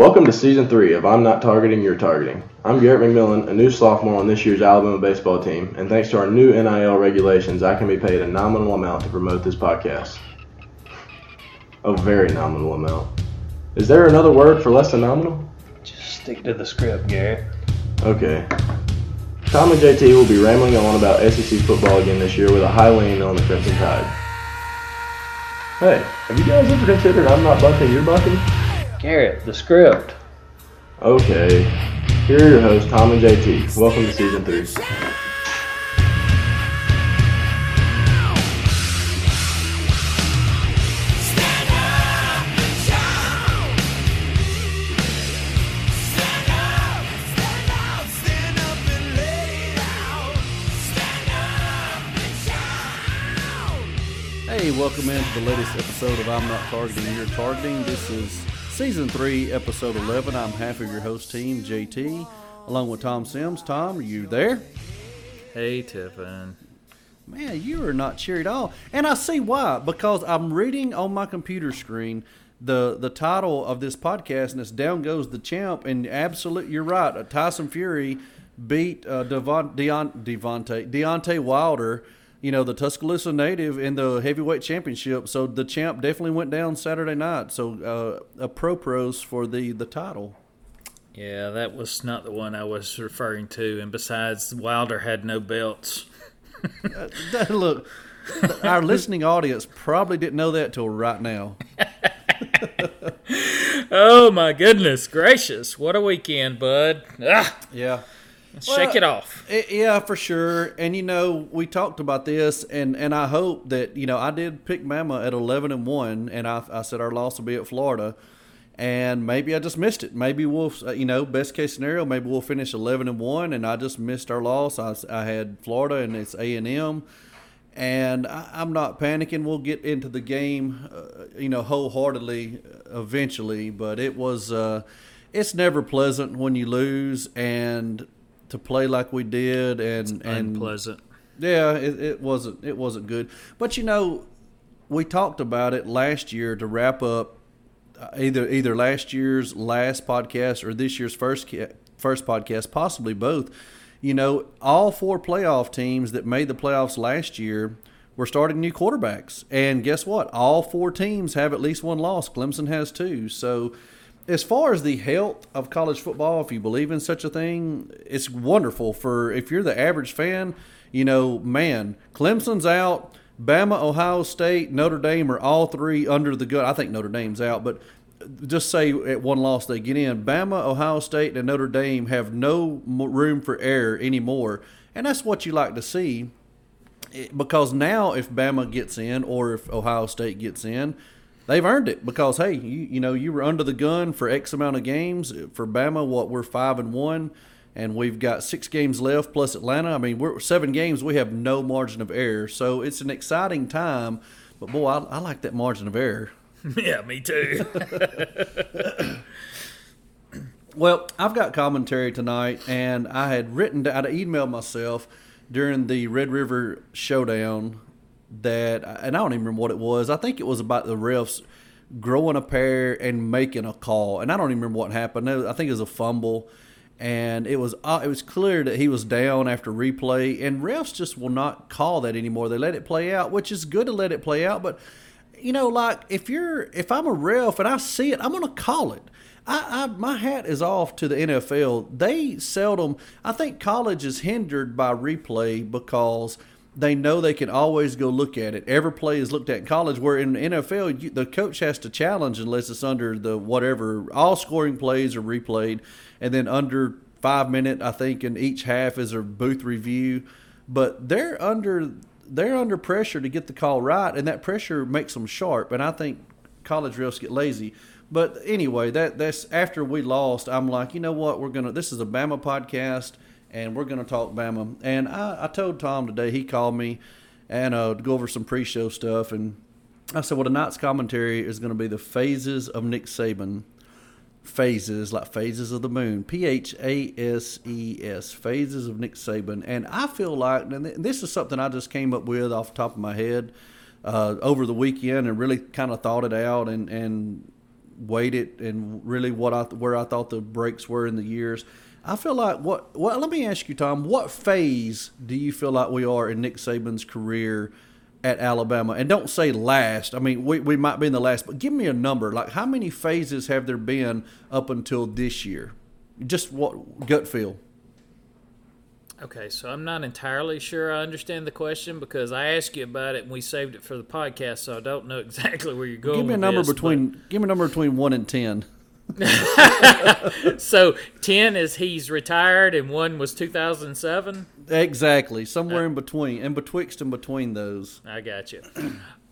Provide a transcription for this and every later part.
Welcome to Season 3 of I'm Not Targeting, You're Targeting. I'm Garrett McMillan, a new sophomore on this year's Alabama baseball team, and thanks to our new NIL regulations, I can be paid a nominal amount to promote this podcast. A very nominal amount. Is there another word for less than nominal? Just stick to the script, Garrett. Okay. Tom and JT will be rambling on about SEC football again this year with a high lean on the Crimson Tide. Hey, have you guys ever considered I'm not bucking, you're bucking? Garrett, the script. Okay. Here are your hosts, Tom and JT. Welcome to Season 3. Welcome in to the latest episode of I'm Not Targeting, You're Targeting. This is Season 3, Episode 11. I'm half of your host team, JT, along with Tom Sims. Tom, are you there? Hey, Tiffin. Man, you are not cheery at all. And I see why, because I'm reading on my computer screen the title of this podcast, and it's Down Goes the Champ, and absolutely, you're right. Tyson Fury beat Deontay Wilder, you know, the Tuscaloosa native, in the heavyweight championship. So the champ definitely went down Saturday night. So a pro-pros for the title. Yeah, that was not the one I was referring to. And besides, Wilder had no belts. Look, our listening audience probably didn't know that till right now. Oh, my goodness gracious. What a weekend, bud. Ah. Yeah. Shake it off. Yeah, for sure. And, you know, we talked about this, and I hope that, you know, I did pick Mama at 11-1, and I said our loss will be at Florida, and maybe I just missed it. Maybe we'll, you know, best case scenario, maybe we'll finish 11-1, and I just missed our loss. I had Florida, and it's A&M, and I'm not panicking. We'll get into the game, you know, wholeheartedly eventually, but it was, it's never pleasant when you lose, and to play like we did, and unpleasant. Yeah, it wasn't good. But you know, we talked about it last year to wrap up either last year's last podcast or this year's first podcast, possibly both. You know, all four playoff teams that made the playoffs last year were starting new quarterbacks, and guess what? All four teams have at least one loss. Clemson has two, so. As far as the health of college football, if you believe in such a thing, it's wonderful for if you're the average fan. You know, man, Clemson's out, Bama, Ohio State, Notre Dame are all three under the gun. I think Notre Dame's out, but just say at one loss they get in. Bama, Ohio State, and Notre Dame have no room for error anymore, and that's what you like to see, because now if Bama gets in or if Ohio State gets in, they've earned it because, hey, you know, you were under the gun for X amount of games. For Bama, we're 5-1, and we've got 6 games left plus Atlanta. I mean, we're 7 games. We have no margin of error. So it's an exciting time. But, boy, I like that margin of error. Yeah, me too. Well, I've got commentary tonight, and I had written down, I'd emailed myself during the Red River Showdown that, and I don't even remember what it was. I think it was about the refs growing a pair and making a call, and I don't even remember what happened. I think it was a fumble, and it was clear that he was down after replay, and refs just will not call that anymore. They let it play out, which is good to let it play out, but you know, like if I'm a ref and I see it, I'm gonna call it. My hat is off to the NFL. They seldom. I think college is hindered by replay because they know they can always go look at it. Every play is looked at in college, where in the NFL, the coach has to challenge unless it's under the whatever. All scoring plays are replayed, and then under 5 minutes, I think, in each half is a booth review. But they're under pressure to get the call right, and that pressure makes them sharp. And I think college refs get lazy. But anyway, that's after we lost. I'm like, you know what? This is a Bama podcast, and we're going to talk Bama. And I told Tom today, he called me and to go over some pre-show stuff. And I said, well, tonight's commentary is going to be the phases of Nick Saban. Phases, like phases of the moon. P-H-A-S-E-S, phases of Nick Saban. And I feel like, and this is something I just came up with off the top of my head over the weekend and really kind of thought it out and weighted and really what where I thought the breaks were in the years. I feel like let me ask you, Tom, what phase do you feel like we are in Nick Saban's career at Alabama? And don't say last. I mean, we might be in the last, but give me a number. Like, how many phases have there been up until this year? Just what gut feel. Okay, so I'm not entirely sure I understand the question because I asked you about it and we saved it for the podcast, so I don't know exactly where you're going. Give me a number give me a number between 1 and 10. So 10 is he's retired and 1 was 2007? Exactly, somewhere in between, and betwixt and between those. I got you.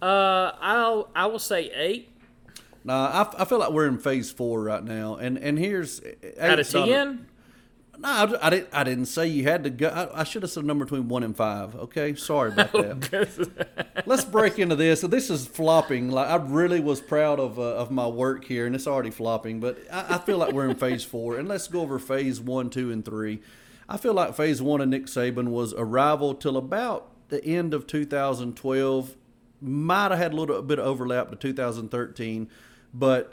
I will say 8. I feel like we're in phase 4 right now, and here's out of 10. No, I didn't say you had to go. I should have said a number between 1 and 5. Okay, sorry about that. Let's break into this. So this is flopping. Like, I really was proud of my work here, and it's already flopping. But I feel like we're in phase 4, and let's go over phase 1, 2, and 3. I feel like phase 1 of Nick Saban was arrival till about the end of 2012. Might have had a little bit of overlap to 2013, but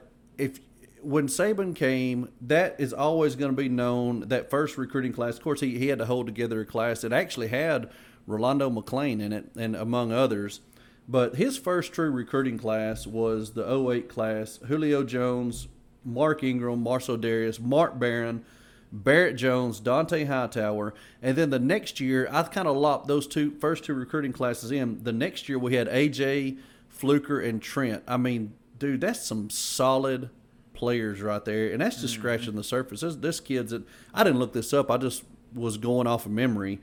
when Saban came, that is always going to be known, that first recruiting class. Of course, he had to hold together a class that actually had Rolando McClain in it, and among others. But his first true recruiting class was the 2008 class: Julio Jones, Mark Ingram, Marcell Darius, Mark Barron, Barrett Jones, Dante Hightower. And then the next year, I kind of lopped those first two recruiting classes in. The next year, we had A.J., Fluker, and Trent. I mean, dude, that's some solid players right there, and that's just scratching the surface. This kid's I didn't look this up, I just was going off of memory.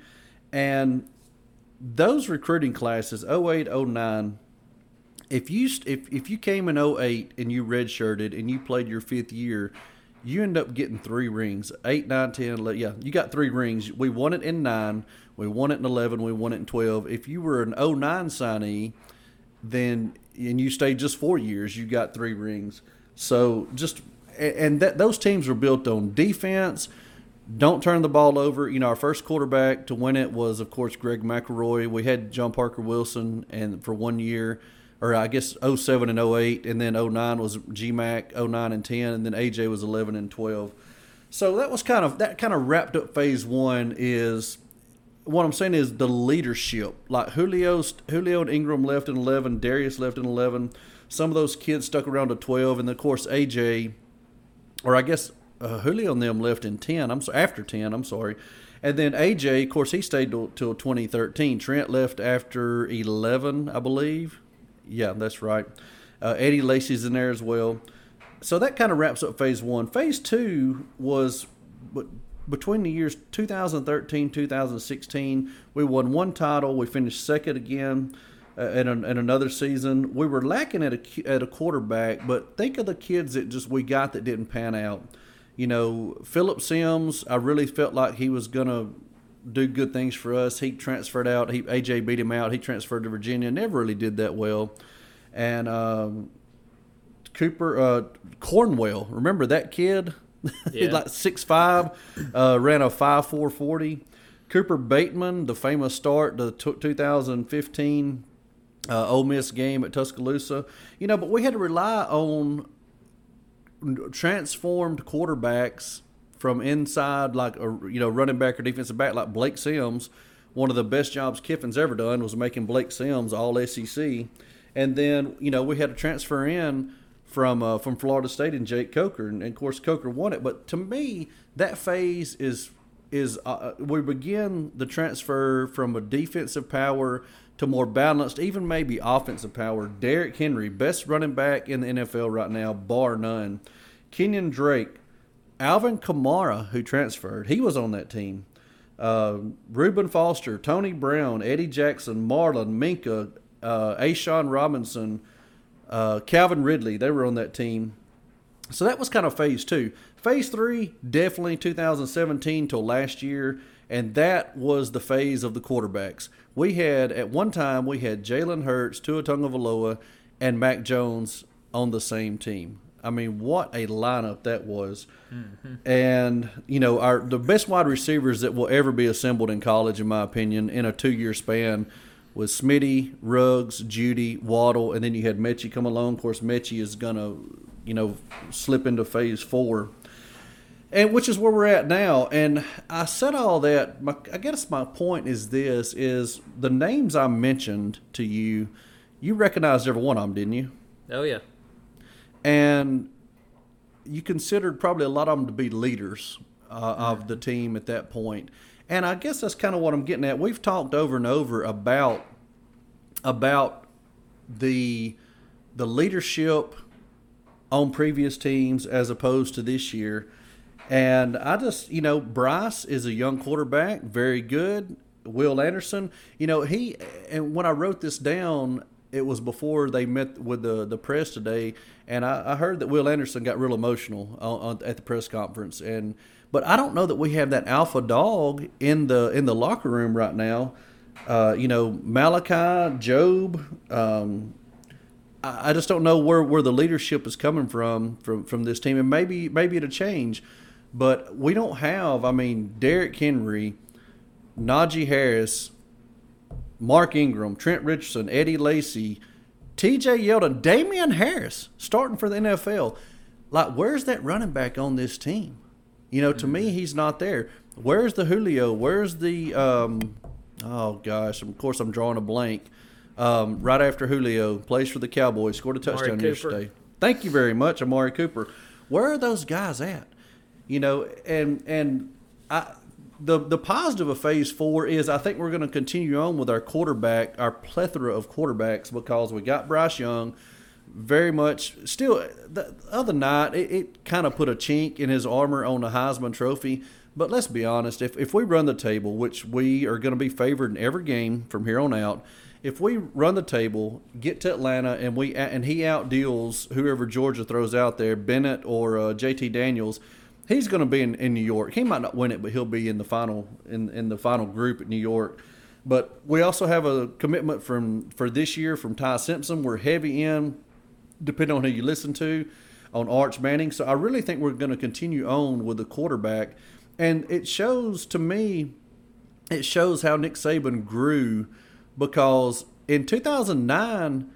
And those recruiting classes, 2008, 2009, if you came in 2008 and you redshirted and you played your 5th year, you end up getting 3 rings. 8, 9, 10, 11, yeah, you got 3 rings. We won it in 9, we won it in 11, we won it in 12. If you were an 2009 signee, then and you stayed just 4 years, you got 3 rings. So those teams were built on defense. Don't turn the ball over. You know, our first quarterback to win it was, of course, Greg McElroy. We had John Parker Wilson, and for 1 year, or I guess 2007 and 2008, and then 2009 was G-Mac, 2009 and 10, and then AJ was 11 and 12. So that was kind of wrapped up phase 1. Is what I'm saying is the leadership. Like Julio and Ingram left in 11, Darius left in 11. Some of those kids stuck around to 12, and of course AJ, or I guess Julio and them left in 10. After 10. I'm sorry, and then AJ, of course, he stayed till 2013. Trent left after 11, I believe. Yeah, that's right. Eddie Lacy's in there as well. So that kind of wraps up phase 1. Phase 2 was between the years 2013, 2016. We won 1 title. We finished 2nd again. In another season, we were lacking at a quarterback, but think of the kids that we got that didn't pan out. You know, Phillip Sims, I really felt like he was going to do good things for us. He transferred out. A.J. beat him out. He transferred to Virginia. Never really did that well. And Cooper Cornwell, remember that kid? Yeah. He's like 6'5", ran a 5.4 40. Cooper Bateman, the famous start, the 2015 Ole Miss game at Tuscaloosa. You know, but we had to rely on transformed quarterbacks from inside, like running back or defensive back, like Blake Sims. One of the best jobs Kiffin's ever done was making Blake Sims all SEC. And then, you know, we had to transfer in from Florida State and Jake Coker, and of course Coker won it. But to me, that phase is we begin the transfer from a defensive power to more balanced, even maybe offensive power. Derrick Henry, best running back in the NFL right now, bar none. Kenyon Drake, Alvin Kamara, who transferred, he was on that team. Reuben Foster, Tony Brown, Eddie Jackson, Marlon Minka, A'Shawn Robinson, Calvin Ridley, they were on that team. So that was kind of phase 2. Phase 3, definitely 2017 till last year, and that was the phase of the quarterbacks. We had, at one time, Jalen Hurts, Tua Tagovailoa, and Mac Jones on the same team. I mean, what a lineup that was. Mm-hmm. And, you know, the best wide receivers that will ever be assembled in college, in my opinion, in a 2-year span was Smitty, Ruggs, Judy, Waddle, and then you had Metchie come along. Of course, Metchie is going to you know, slip into phase four, and which is where we're at now. And I said all that. I guess my point is this: is the names I mentioned to you, you recognized every one of them, didn't you? Oh yeah. And you considered probably a lot of them to be leaders of the team at that point. And I guess that's kind of what I'm getting at. We've talked over and over about the leadership on previous teams as opposed to this year. And I just, you know, Bryce is a young quarterback, very good. Will Anderson, you know, he, and when I wrote this down, it was before they met with the press today, and I heard that Will Anderson got real emotional at the press conference. But I don't know that we have that alpha dog in the locker room right now. You know, Malachi Job. I just don't know where the leadership is coming from this team, and maybe it'll change. But we don't have. I mean, Derrick Henry, Najee Harris, Mark Ingram, Trent Richardson, Eddie Lacy, T.J. Yeldon, Damian Harris, starting for the NFL. Like, where's that running back on this team? You know, to me, he's not there. Where's the Julio? Where's the oh, gosh, of course I'm drawing a blank. Right after Julio, plays for the Cowboys, scored a touchdown yesterday. Thank you very much, Amari Cooper. Where are those guys at? You know, and I – The positive of phase four is I think we're going to continue on with our plethora of quarterbacks, because we got Bryce Young very much. Still, the other night, it kind of put a chink in his armor on the Heisman Trophy. But let's be honest, if we run the table, which we are going to be favored in every game from here on out, if we run the table, get to Atlanta, and he outdeals whoever Georgia throws out there, Bennett or JT Daniels, he's going to be in New York. He might not win it, but he'll be in the final group at New York. But we also have a commitment for this year from Ty Simpson. We're heavy in, depending on who you listen to, on Arch Manning. So I really think we're going to continue on with the quarterback. And it shows to me, it shows how Nick Saban grew, because in 2009,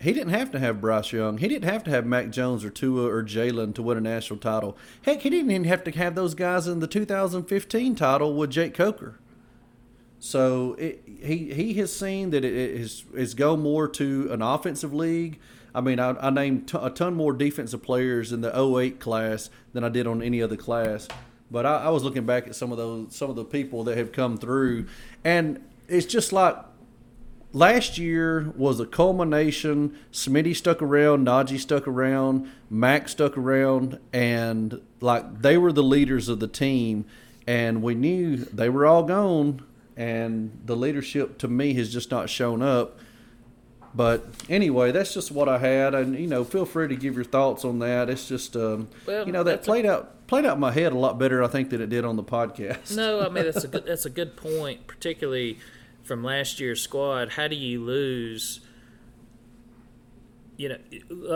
he didn't have to have Bryce Young. He didn't have to have Mac Jones or Tua or Jahleel to win a national title. Heck, he didn't even have to have those guys in the 2015 title with Jake Coker. So he has seen that it has gone more to an offensive league. I mean, I named a ton more defensive players in the 08 class than I did on any other class. But I was looking back at some of the people that have come through, and it's just like, last year was a culmination. Smitty stuck around, Najee stuck around, Mac stuck around, and like they were the leaders of the team, and we knew they were all gone, and the leadership to me has just not shown up. But anyway, that's just what I had, and you know, feel free to give your thoughts on that. It's just you know, that played out in my head a lot better, I think, than it did on the podcast. No, I mean that's a good point, particularly from last year's squad. How do you lose, you know,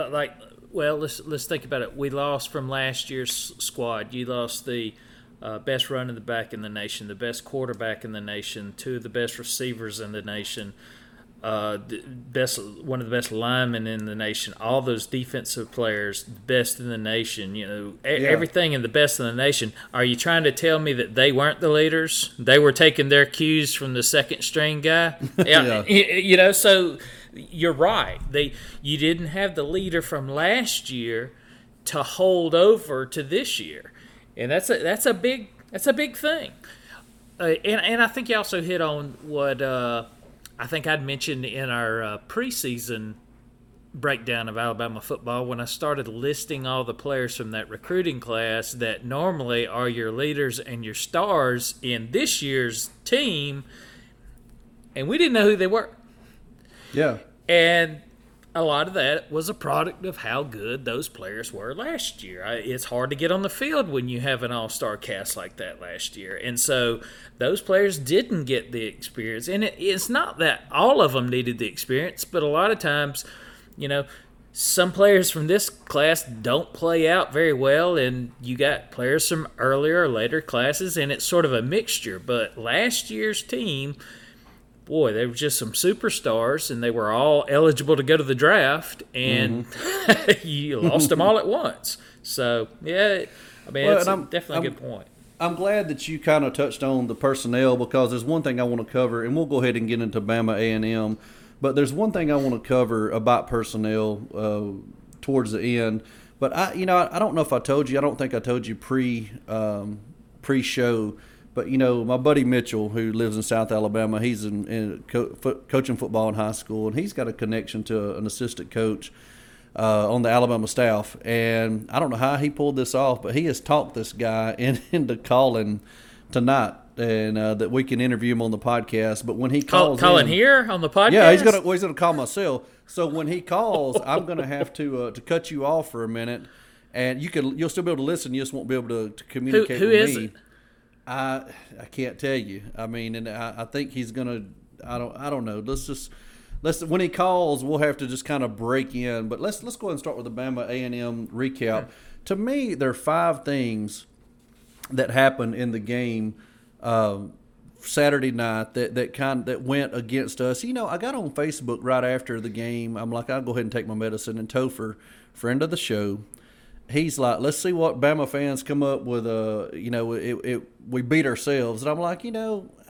like, well, let's think about it. We lost from last year's squad. You lost the best running back in the nation, the best quarterback in the nation, two of the best receivers in the nation, one of the best linemen in the nation, all those defensive players, the best in the nation, you know, everything and the best in the nation. Are you trying to tell me that they weren't the leaders? They were taking their cues from the second string guy? Yeah. You know, so you're right. You didn't have the leader from last year to hold over to this year. And that's a big thing. And I think you also hit on what I think I'd mentioned in our preseason breakdown of Alabama football, when I started listing all the players from that recruiting class that normally are your leaders and your stars in this year's team, and we didn't know who they were. Yeah. And a lot of that was a product of how good those players were last year. It's hard to get on the field when you have an all-star cast like that last year. And so those players didn't get the experience. And it's not that all of them needed the experience, but a lot of times, you know, some players from this class don't play out very well, and you got players from earlier or later classes, and it's sort of a mixture. But last year's team boy, they were just some superstars, and they were all eligible to go to the draft, and you lost them all at once. So, yeah, I mean, it's definitely a good point. I'm glad that you kind of touched on the personnel, because there's one thing I want to cover, and we'll go ahead and get into Bama A&M, but there's one thing I want to cover about personnel towards the end. But, I don't know if I told you. I don't think I told you pre-show. But, my buddy Mitchell, who lives in South Alabama, he's coaching football in high school, and he's got a connection to an assistant coach on the Alabama staff. And I don't know how he pulled this off, but he has talked this guy into calling tonight, and that we can interview him on the podcast. But when he calls Colin here on the podcast? Yeah, he's going to call myself. So when he calls, I'm going to have to cut you off for a minute, and you'll still be able to listen. You just won't be able to communicate with me. Who is it? I can't tell you. I mean, and I think he's going to. I don't know. Let's when he calls, we'll have to just kind of break in. But let's go ahead and start with the Bama A&M recap. Yeah. To me, there are five things that happened in the game Saturday night that went against us. I got on Facebook right after the game. I'm like, I'll go ahead and take my medicine. And Topher, friend of the show, he's like, let's see what Bama fans come up with. We beat ourselves. And I'm like,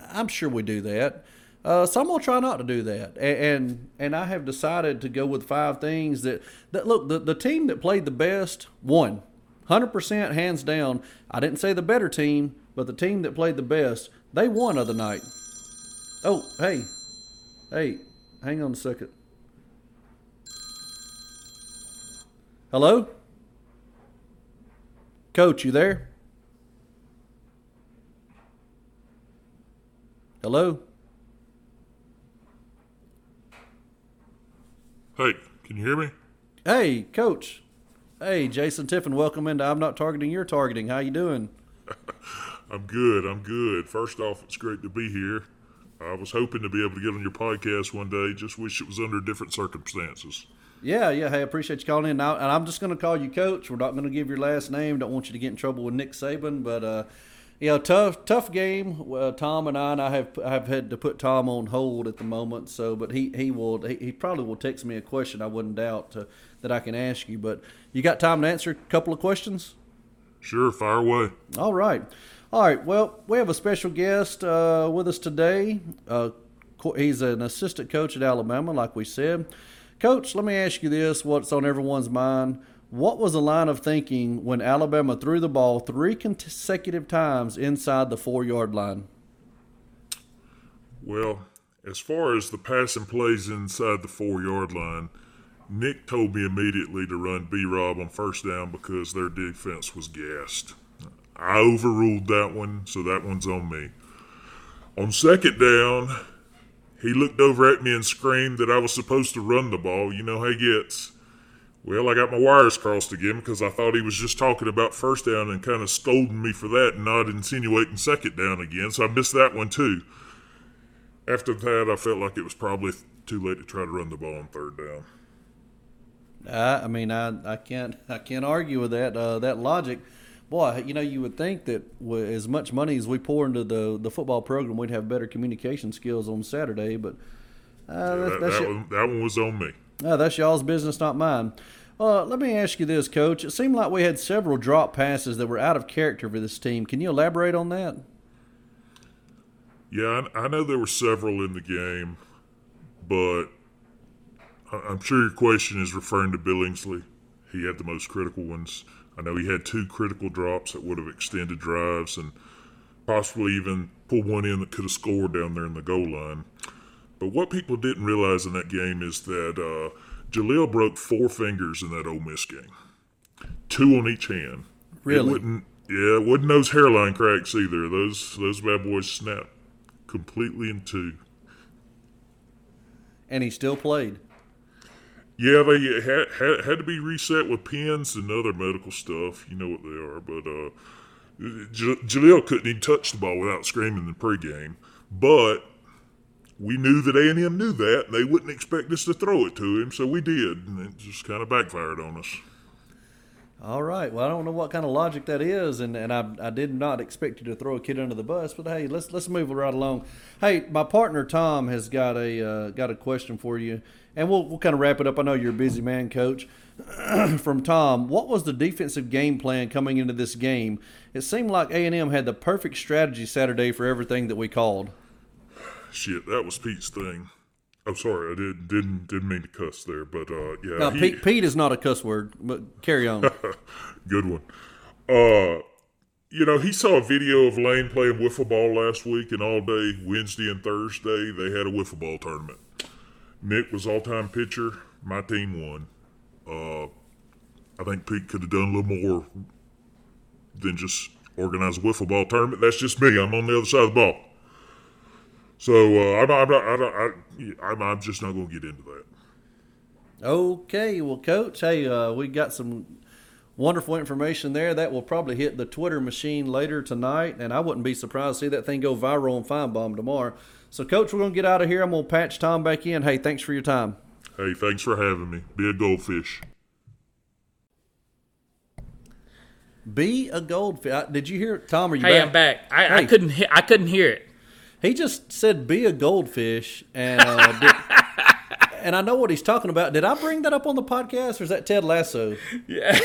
I'm sure we do that. So I'm going to try not to do that. And I have decided to go with five things that look, the team that played the best won. 100% hands down. I didn't say the better team, but the team that played the best, they won other night. Oh, hey, hang on a second. Hello? Coach, you there? Hello? Hey, can you hear me? Hey, Coach. Hey, Jason Tiffin, welcome into I'm Not Targeting, You're Targeting. How you doing? I'm good. First off, it's great to be here. I was hoping to be able to get on your podcast one day. Just wish it was under different circumstances. Yeah. Hey, I appreciate you calling in. And I'm just going to call you Coach. We're not going to give your last name. Don't want you to get in trouble with Nick Saban. But, tough game. Tom and I have had to put Tom on hold at the moment. So, but he probably will text me a question, I wouldn't doubt, that I can ask you. But you got time to answer a couple of questions? Sure, fire away. All right. Well, we have a special guest with us today. He's an assistant coach at Alabama, like we said. Coach, let me ask you this, what's on everyone's mind. What was the line of thinking when Alabama threw the ball 3 consecutive times inside the 4-yard line? Well, as far as the passing plays inside the 4-yard line, Nick told me immediately to run B-Rob on first down because their defense was gassed. I overruled that one, so that one's on me. On second down, he looked over at me and screamed that I was supposed to run the ball. You know how he gets. Well, I got my wires crossed again because I thought he was just talking about first down and kind of scolding me for that and not insinuating second down again, so I missed that one too. After that, I felt like it was probably too late to try to run the ball on third down. I can't argue with that logic. Boy, you would think that as much money as we pour into the football program, we'd have better communication skills on Saturday. But that one was on me. That's y'all's business, not mine. Let me ask you this, Coach. It seemed like we had several drop passes that were out of character for this team. Can you elaborate on that? Yeah, I know there were several in the game, but I'm sure your question is referring to Billingsley. He had the most critical ones. I know he had 2 critical drops that would have extended drives and possibly even pulled one in that could have scored down there in the goal line. But what people didn't realize in that game is that Jahleel broke 4 fingers in that Ole Miss game, 2 on each hand. Really? It wasn't those hairline cracks either. Those bad boys snapped completely in 2. And he still played. Yeah, they had to be reset with pins and other medical stuff. You know what they are. But Jahleel couldn't even touch the ball without screaming in the pregame. But we knew that A&M knew that, and they wouldn't expect us to throw it to him, so we did. And it just kind of backfired on us. All right. Well, I don't know what kind of logic that is, and I did not expect you to throw a kid under the bus. But hey, let's move right along. Hey, my partner Tom has got a question for you, and we'll kind of wrap it up. I know you're a busy man, Coach. From Tom, what was the defensive game plan coming into this game? It seemed like A&M had the perfect strategy Saturday for everything that we called. Shit, that was Pete's thing. I'm sorry, I didn't mean to cuss there, but yeah. Now, Pete is not a cuss word, but carry on. Good one. You know, he saw a video of Lane playing wiffle ball last week, and all day Wednesday and Thursday they had a wiffle ball tournament. Nick was all-time pitcher. My team won. I think Pete could have done a little more than just organize a wiffle ball tournament. That's just me. I'm on the other side of the ball. So I'm just not going to get into that. Okay, well, Coach, hey, we got some wonderful information there. That will probably hit the Twitter machine later tonight, and I wouldn't be surprised to see that thing go viral on Feinbaum tomorrow. So, Coach, we're going to get out of here. I'm going to patch Tom back in. Hey, thanks for your time. Hey, thanks for having me. Be a goldfish. Be a goldfish. Did you hear it, Tom? Are you back? I'm back. I couldn't hear it. He just said, "Be a goldfish," and and I know what he's talking about. Did I bring that up on the podcast, or is that Ted Lasso? Yeah,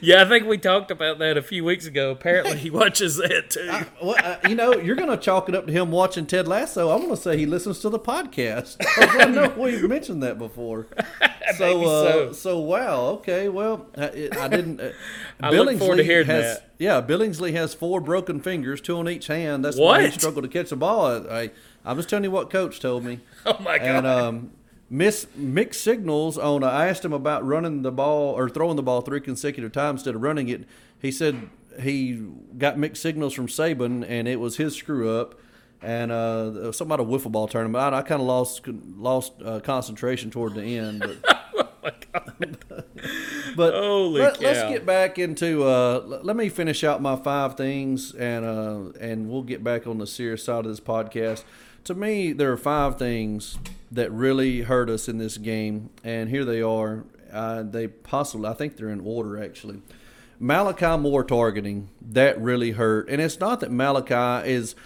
yeah, I think we talked about that a few weeks ago. Apparently, he watches that too. You're going to chalk it up to him watching Ted Lasso. I'm going to say he listens to the podcast. I know we've mentioned that before. So wow, okay, well, I didn't. I look forward to hearing that. Yeah, Billingsley has 4 broken fingers, 2 on each hand. That's why he struggled to catch the ball. I'm just telling you what Coach told me. Oh, my God. And mixed signals on – I asked him about running the ball or throwing the ball 3 consecutive times instead of running it. He said he got mixed signals from Saban, and it was his screw-up. And something about a wiffle ball tournament. I kind of lost concentration toward the end. But. Oh, my God. But let's get back into let me finish out my 5 things, and we'll get back on the serious side of this podcast. To me, there are 5 things that really hurt us in this game, and here they are. I think they're in order, actually. Malachi Moore targeting, that really hurt. And it's not that Malachi is –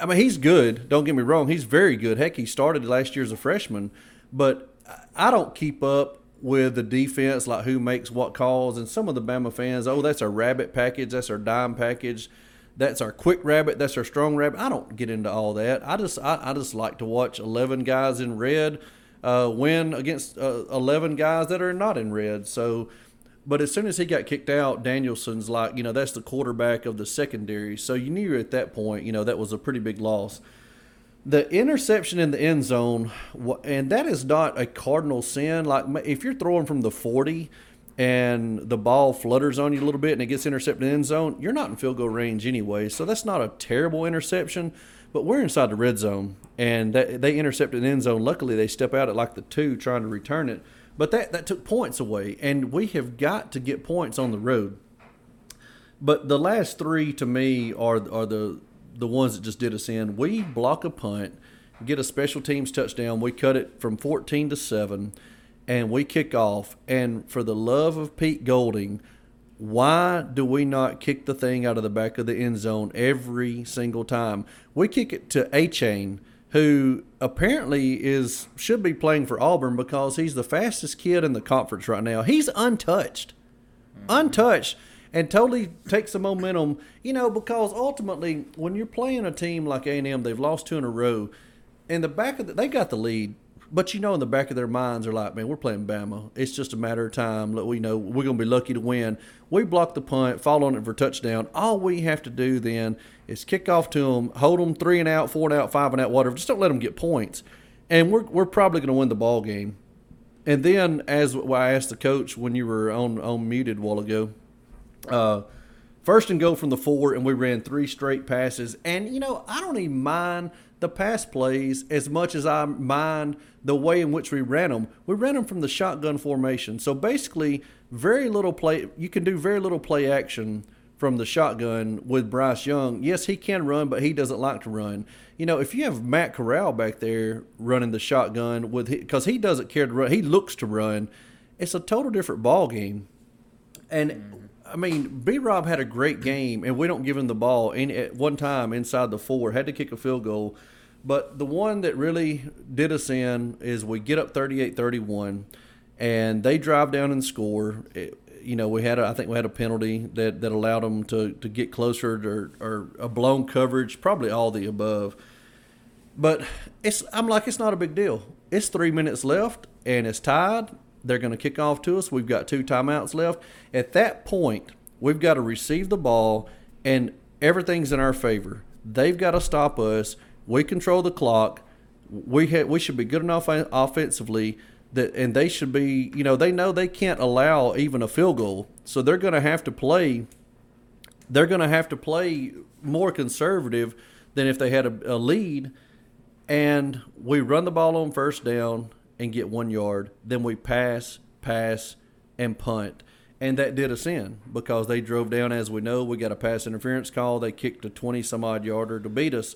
I mean, he's good. Don't get me wrong. He's very good. Heck, he started last year as a freshman. But I don't keep up with the defense, like who makes what calls, and some of the Bama fans, oh, that's our rabbit package, that's our dime package, that's our quick rabbit, that's our strong rabbit. I don't get into all that. I just like to watch 11 guys in red win against 11 guys that are not in red. So, but as soon as he got kicked out, Danielson's like, you know, that's the quarterback of the secondary. So you knew at that point, you know, that was a pretty big loss. The interception in the end zone, and that is not a cardinal sin. Like, if you're throwing from the 40 and the ball flutters on you a little bit and it gets intercepted in the end zone, you're not in field goal range anyway. So that's not a terrible interception, but we're inside the red zone, and they intercept in the end zone. Luckily, they step out at like the 2 trying to return it. But that took points away, and we have got to get points on the road. But the last 3 to me are the ones that just did us in. We block a punt, get a special teams touchdown. We cut it from 14-7, and we kick off. And for the love of Pete Golding, why do we not kick the thing out of the back of the end zone every single time? We kick it to A-Chain, who apparently should be playing for Auburn because he's the fastest kid in the conference right now. He's untouched. Untouched. And totally takes the momentum, you know, because ultimately when you're playing a team like A&M, they've lost 2 in a row. In the back of they got the lead, but you know in the back of their minds are like, man, we're playing Bama. It's just a matter of time. We know we're going to be lucky to win. We block the punt, fall on it for a touchdown. All we have to do then is kick off to them, hold them 3 and out, 4 and out, 5 and out, whatever. Just don't let them get points. And we're probably going to win the ball game. And then as I asked the coach when you were on muted a while ago, first and goal from the 4, and we ran 3 straight passes. And, you know, I don't even mind the pass plays as much as I mind the way in which we ran them. We ran them from the shotgun formation. So basically, very little play. You can do very little play action from the shotgun with Bryce Young. Yes, he can run, but he doesn't like to run. You know, if you have Matt Corral back there running the shotgun because he doesn't care to run, he looks to run, it's a total different ball game. And I mean, B-Rob had a great game, and we don't give him the ball at one time inside the four. Had to kick a field goal. But the one that really did us in is we get up 38-31, and they drive down and score. I think we had a penalty that allowed them to get closer or a blown coverage, probably all the above. But it's not a big deal. It's 3 minutes left, and it's tied. They're going to kick off to us. We've got two timeouts left. At that point, we've got to receive the ball, and everything's in our favor. They've got to stop us. We control the clock. We should be good enough offensively, and they should be, they know they can't allow even a field goal. So they're going to have to play. They're going to have to play more conservative than if they had a lead. And we run the ball on first down and get 1 yard. Then we pass, and punt. And that did us in because they drove down, as we know. We got a pass interference call. They kicked a 20-some-odd yarder to beat us.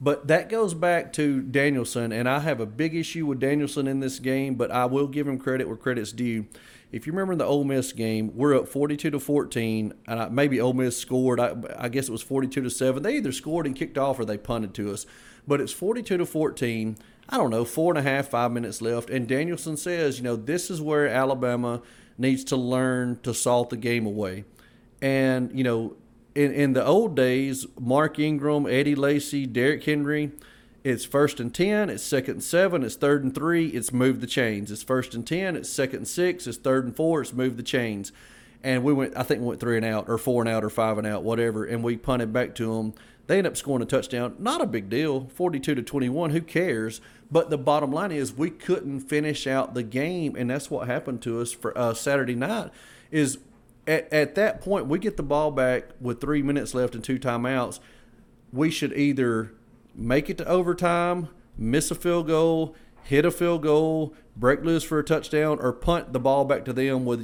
But that goes back to Danielson, and I have a big issue with Danielson in this game, but I will give him credit where credit's due. If you remember in the Ole Miss game, we're up 42-14, and maybe Ole Miss scored. I guess it was 42-7. They either scored and kicked off or they punted to us. But it's 42-14. I don't know, 4.5, 5 minutes left. And Danielson says, this is where Alabama needs to learn to salt the game away. And, in the old days, Mark Ingram, Eddie Lacy, Derrick Henry, it's 1st and 10, it's 2nd and 7, it's 3rd and 3, it's move the chains. It's 1st and 10, it's 2nd and 6, it's 3rd and 4, it's move the chains. And we went 3 and out or 4 and out or 5 and out, whatever, and we punted back to them. They end up scoring a touchdown. Not a big deal, 42-21, who cares? But the bottom line is we couldn't finish out the game, and that's what happened to us for Saturday night is – At that point, we get the ball back with 3 minutes left and two timeouts. We should either make it to overtime, miss a field goal, hit a field goal, break loose for a touchdown, or punt the ball back to them with,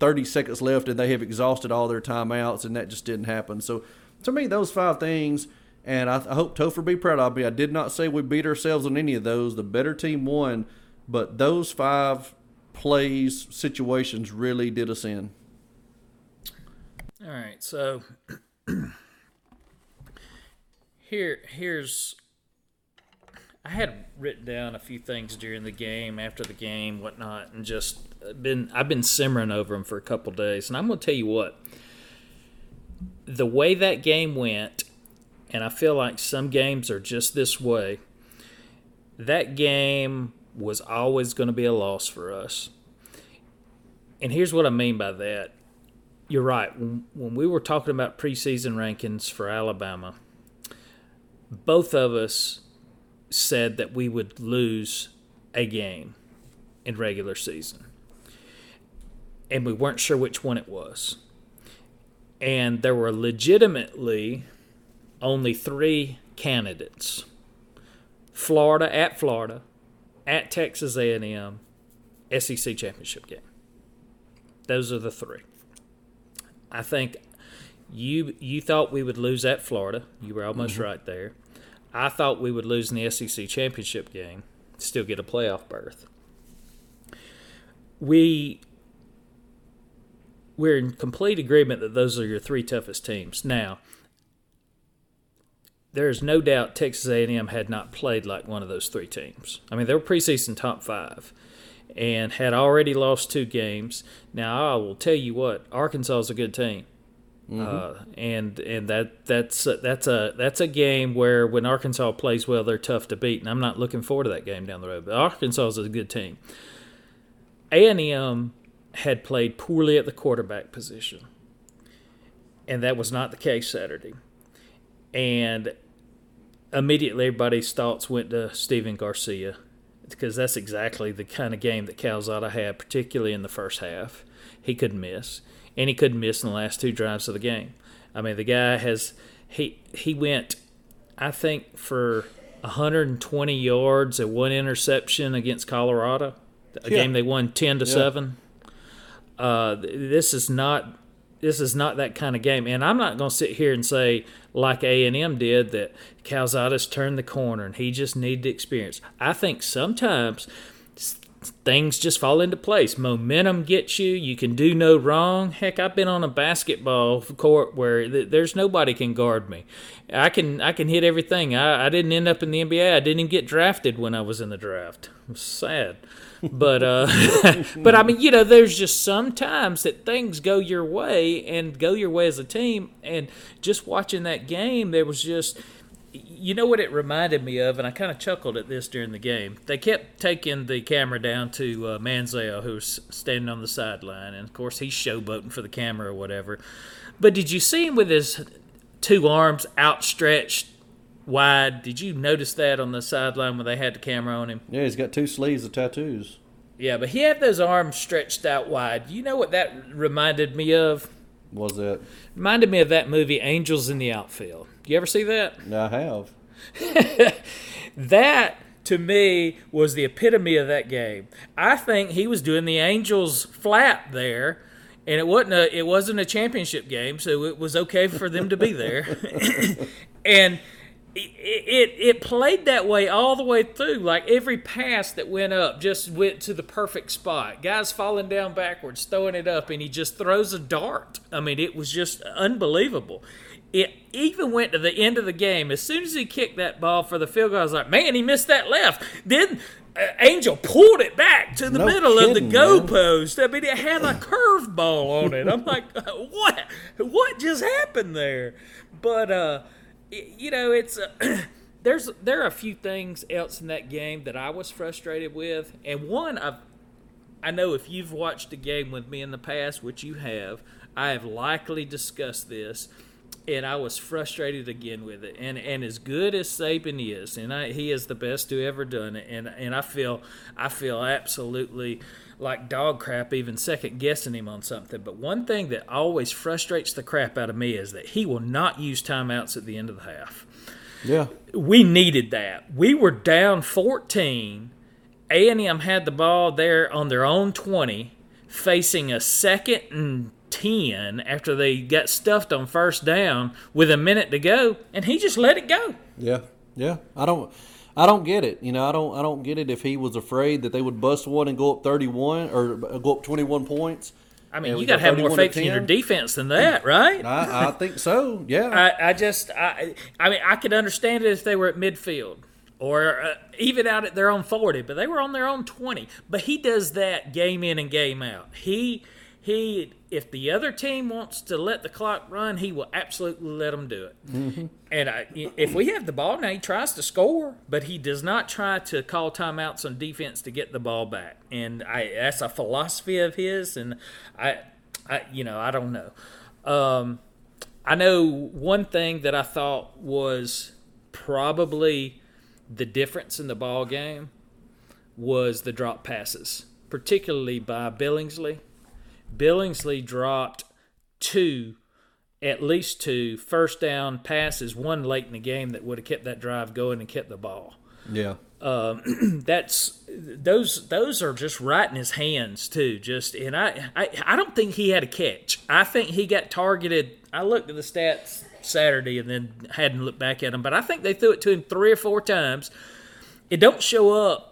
30 seconds left and they have exhausted all their timeouts, and that just didn't happen. So, to me, those five things, and I hope Topher be proud of me. I did not say we beat ourselves on any of those. The better team won, but those five plays, situations really did us in. All right, so here's – I had written down a few things during the game, after the game, whatnot, and just I've been simmering over them for a couple days. And I'm going to tell you what, the way that game went, and I feel like some games are just this way, that game was always going to be a loss for us. And here's what I mean by that. You're right. When we were talking about preseason rankings for Alabama, both of us said that we would lose a game in regular season. And we weren't sure which one it was. And there were legitimately only three candidates. Florida, at Texas A&M, SEC championship game. Those are the three. I think you thought we would lose at Florida. You were almost right there. I thought we would lose in the SEC championship game, still get a playoff berth. We're in complete agreement that those are your three toughest teams. Now, there is no doubt Texas A&M had not played like one of those three teams. I mean, they were preseason top five. And had already lost two games. Now I will tell you what, Arkansas is a good team, and that's a game where when Arkansas plays well, they're tough to beat. And I'm not looking forward to that game down the road. But Arkansas is a good team. A&M had played poorly at the quarterback position, and that was not the case Saturday. And immediately everybody's thoughts went to Steven Garcia. Because that's exactly the kind of game that Calzada had, particularly in the first half. He couldn't miss, and he couldn't miss in the last two drives of the game. I mean, the guy has – he went, I think, for 120 yards and one interception against Colorado, game they won 10-7. This is not that kind of game. And I'm not going to sit here and say, like A&M did, that Calzada's turned the corner and he just needed experience. I think sometimes things just fall into place. Momentum gets you. You can do no wrong. Heck, I've been on a basketball court where there's nobody can guard me. I can hit everything. I didn't end up in the NBA. I didn't even get drafted when I was in the draft. It was sad. But, but I mean, you know, there's just sometimes that things go your way and go your way as a team. And just watching that game, there was just – you know what it reminded me of, and I kind of chuckled at this during the game. They kept taking the camera down to Manziel, who was standing on the sideline, and of course he's showboating for the camera or whatever. But did you see him with his two arms outstretched wide? Did you notice that on the sideline when they had the camera on him? Yeah, he's got two sleeves of tattoos. Yeah, but he had those arms stretched out wide. You know what that reminded me of? Was it? Reminded me of that movie Angels in the Outfield. You ever see that? I have. That, to me, was the epitome of that game. I think he was doing the Angels flap there, and it wasn't a championship game, so it was okay for them to be there. And it played that way all the way through. Like every pass that went up just went to the perfect spot. Guys falling down backwards, throwing it up, and he just throws a dart. I mean, it was just unbelievable. It even went to the end of the game. As soon as he kicked that ball for the field goal, I was like, man, he missed that left. Then Angel pulled it back to the middle of the goalpost. I mean, it had a curveball on it. I'm like, what? What just happened there? But, you know, it's there are a few things else in that game that I was frustrated with. And one, I know if you've watched a game with me in the past, which you have, I have likely discussed this. And I was frustrated again with it. And as good as Saban is, he is the best who ever done it. And I feel absolutely like dog crap even second guessing him on something. But one thing that always frustrates the crap out of me is that he will not use timeouts at the end of the half. Yeah, we needed that. We were down 14. A&M had the ball there on their own 20, facing a second and 10 after they got stuffed on first down with a minute to go, and he just let it go. Yeah. I don't get it. You know, I don't get it if he was afraid that they would bust one and go up 31 or go up 21 points. I mean, you got to have more faith in your defense than that, right? I think so. Yeah. I mean, I could understand it if they were at midfield or even out at their own 40, but they were on their own 20. But he does that game in and game out. He if the other team wants to let the clock run, he will absolutely let them do it. Mm-hmm. And if we have the ball now, he tries to score, but he does not try to call timeouts on defense to get the ball back. And that's a philosophy of his, and I don't know. I know one thing that I thought was probably the difference in the ball game was the drop passes, particularly by Billingsley. Billingsley dropped at least two first down passes, one late in the game that would have kept that drive going and kept the ball. Yeah. Those are just right in his hands too. I don't think he had a catch. I think he got targeted. I looked at the stats Saturday and then hadn't looked back at them, but I think they threw it to him 3 or 4 times. It don't show up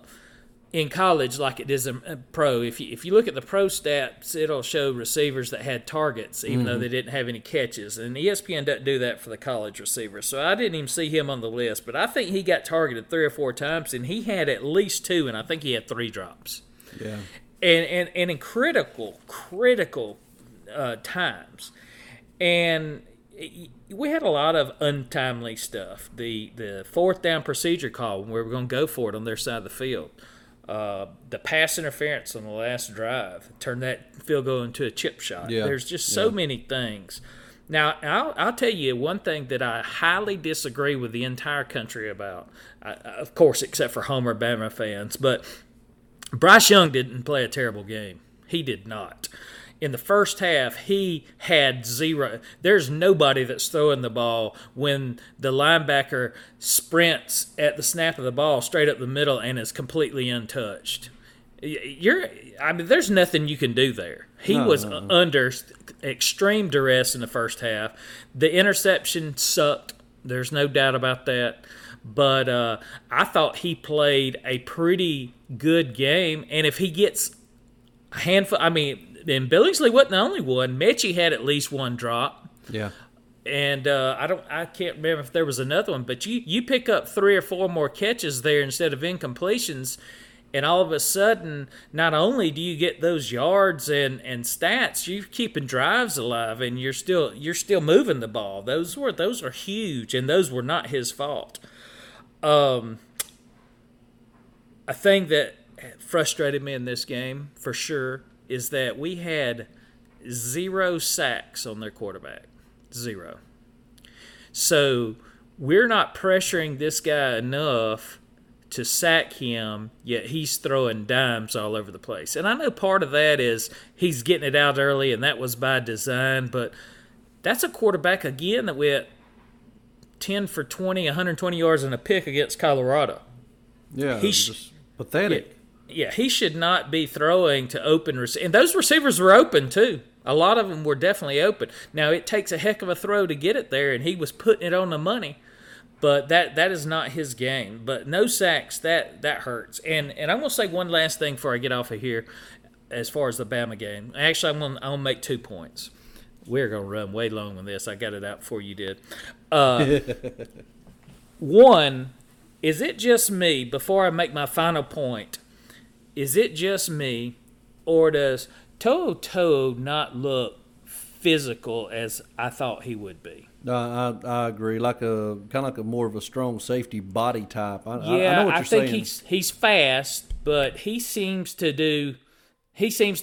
in college like it is a pro. If you look at the pro stats, it'll show receivers that had targets, even though they didn't have any catches. And ESPN doesn't do that for the college receivers. So I didn't even see him on the list. But I think he got targeted 3 or 4 times, and he had at least 2, and I think he had 3 drops. Yeah. And in critical times. And we had a lot of untimely stuff. The fourth down procedure call where we're going to go for it on their side of the field. The pass interference on the last drive turned that field goal into a chip shot. Yeah. There's just so many things. Now, I'll tell you one thing that I highly disagree with the entire country about, of course, except for Homer Bama fans, but Bryce Young didn't play a terrible game. He did not. In the first half, he had 0. There's nobody that's throwing the ball when the linebacker sprints at the snap of the ball straight up the middle and is completely untouched. There's nothing you can do there. He was under extreme duress in the first half. The interception sucked. There's no doubt about that. But I thought he played a pretty good game. And if he gets a handful, I mean, and Billingsley wasn't the only one. Metchie had at least one drop. Yeah. And I can't remember if there was another one, but you pick up three or four more catches there instead of incompletions, and all of a sudden, not only do you get those yards and stats, you're keeping drives alive, and you're still moving the ball. Those are huge, and those were not his fault. A thing that frustrated me in this game for sure is that we had 0 sacks on their quarterback. 0. So we're not pressuring this guy enough to sack him, yet he's throwing dimes all over the place. And I know part of that is he's getting it out early, and that was by design, but that's a quarterback, again, that went 10 for 20, 120 yards and a pick against Colorado. Yeah, he's just pathetic. Yeah, he should not be throwing to open receivers. And those receivers were open, too. A lot of them were definitely open. Now, it takes a heck of a throw to get it there, and he was putting it on the money. But that is not his game. But no sacks, that hurts. And I'm going to say one last thing before I get off of here as far as the Bama game. Actually, I'm going to make 2 points. We're going to run way long on this. I got it out before you did. One, is it just me, before I make my final point, is it just me, or does Toto not look physical as I thought he would be? I agree. Kind of like a more of a strong safety body type. I know what you're saying. I think he's fast, but he seems to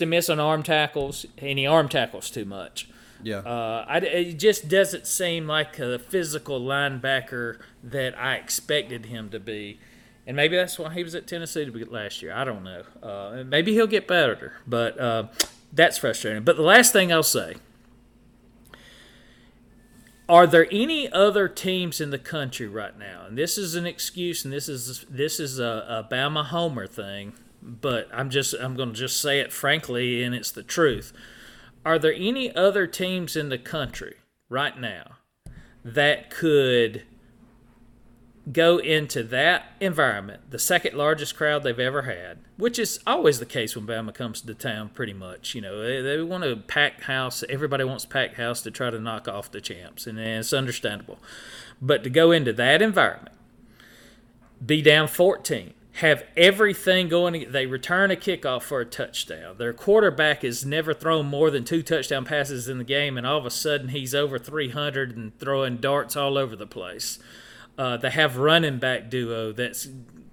miss on arm tackles, and he arm tackles too much. Yeah. It just doesn't seem like a physical linebacker that I expected him to be. And maybe that's why he was at Tennessee to be last year. I don't know. Maybe he'll get better, but that's frustrating. But the last thing I'll say, are there any other teams in the country right now? And this is an excuse, and this is a Bama Homer thing, but I'm going to just say it frankly, and it's the truth. Are there any other teams in the country right now that could – go into that environment, the second largest crowd they've ever had, which is always the case when Bama comes to town pretty much. You know, they want to pack house. Everybody wants pack house to try to knock off the champs, and it's understandable. But to go into that environment, be down 14, have everything going. They return a kickoff for a touchdown. Their quarterback has never thrown more than 2 touchdown passes in the game, and all of a sudden he's over 300 and throwing darts all over the place. They have running back duo that's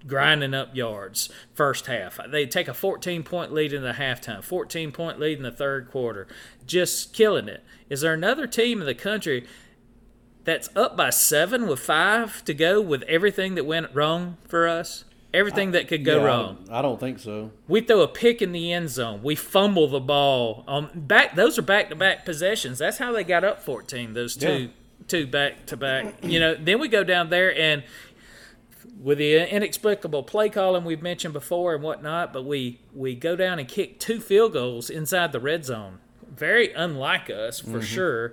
grinding up yards first half. They take a 14-point lead in the halftime, 14-point lead in the third quarter, just killing it. Is there another team in the country that's up by 7 with 5 to go with everything that went wrong for us? Everything that could go wrong. I don't think so. We throw a pick in the end zone. We fumble the ball. Those are back-to-back possessions. That's how they got up 14, those two. Yeah. Two back-to-back, you know. Then we go down there, and with the inexplicable play calling we've mentioned before and whatnot, but we go down and kick 2 field goals inside the red zone. Very unlike us, for sure.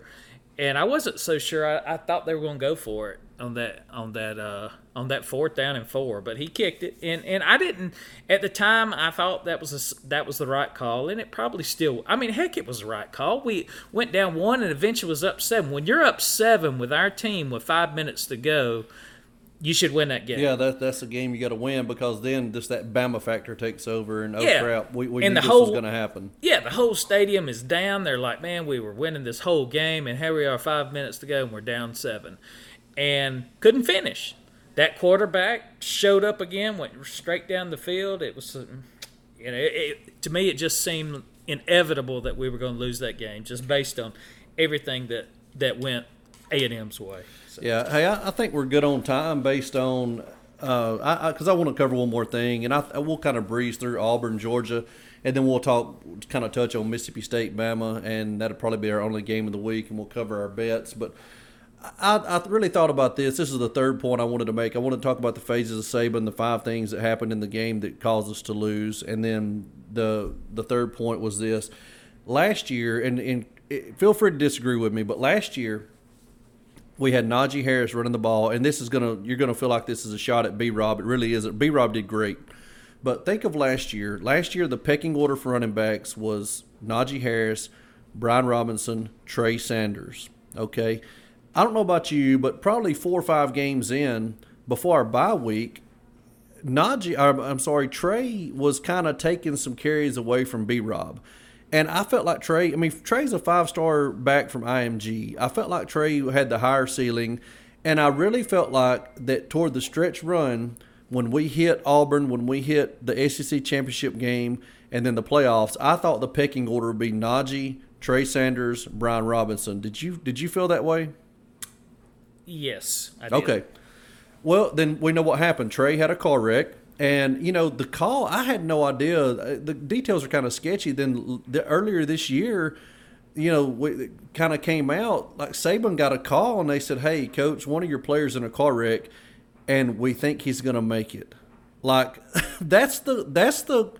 And I wasn't so sure. I thought they were going to go for it on that 4th down and 4, but he kicked it. And I didn't at the time. I thought that was the right call, and it probably still. I mean, heck, it was the right call. We went down 1 and eventually was up 7. When you're up 7 with our team with 5 minutes to go, you should win that game. Yeah, that's a game you got to win, because then just that Bama factor takes over, and crap, we knew this was going to happen. Yeah, the whole stadium is down. They're like, man, we were winning this whole game, and here we are 5 minutes to go, and we're down 7. And couldn't finish. That quarterback showed up again, went straight down the field. It was, you know, to me it just seemed inevitable that we were going to lose that game, just based on everything that went A&M's way. So. Yeah, hey, I think we're good on time based on because I want to cover one more thing, and I will kind of breeze through Auburn, Georgia, and then we'll touch on Mississippi State, Bama, and that'll probably be our only game of the week, and we'll cover our bets, but. I really thought about this. This is the third point I wanted to make. I wanted to talk about the phases of Saban, the 5 things that happened in the game that caused us to lose. And then the third point was this. Last year, and feel free to disagree with me, but last year we had Najee Harris running the ball, and this is you're gonna feel like this is a shot at B-Rob. It really isn't. B-Rob did great, but think of last year. Last year, the pecking order for running backs was Najee Harris, Brian Robinson, Trey Sanders. Okay, I don't know about you, but probably 4 or 5 games in before our bye week, Trey was kind of taking some carries away from B-Rob. And I felt like Trey's a 5-star back from IMG. I felt like Trey had the higher ceiling. And I really felt like that toward the stretch run, when we hit Auburn, when we hit the SEC championship game, and then the playoffs, I thought the pecking order would be Najee, Trey Sanders, Brian Robinson. Did you feel that way? Yes, I did. Okay. Well, then we know what happened. Trey had a car wreck. And, you know, the call, I had no idea. The details are kind of sketchy. Then earlier this year, you know, it kind of came out, like Saban got a call and they said, hey, coach, one of your players in a car wreck and we think he's going to make it. Like, that's the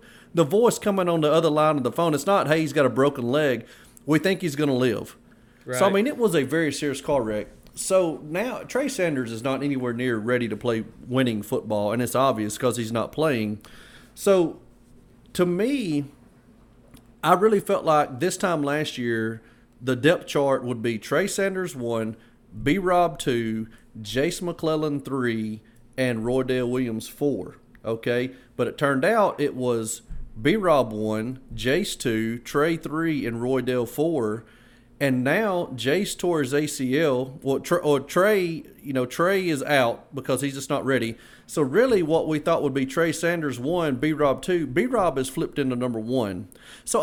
voice coming on the other line of the phone. It's not, hey, he's got a broken leg. We think he's going to live. Right. So, I mean, it was a very serious car wreck. So now Trey Sanders is not anywhere near ready to play winning football, and it's obvious because he's not playing. So to me, I really felt like this time last year, the depth chart would be Trey Sanders 1, B-Rob 2, Jace McClellan 3, and Roydale Williams 4. Okay, but it turned out it was B-Rob 1, Jace 2, Trey 3, and Roydale 4. And now Jace tore his ACL. Well, Trey is out because he's just not ready. So really what we thought would be Trey Sanders 1, B-Rob 2. B-Rob is flipped into number 1. So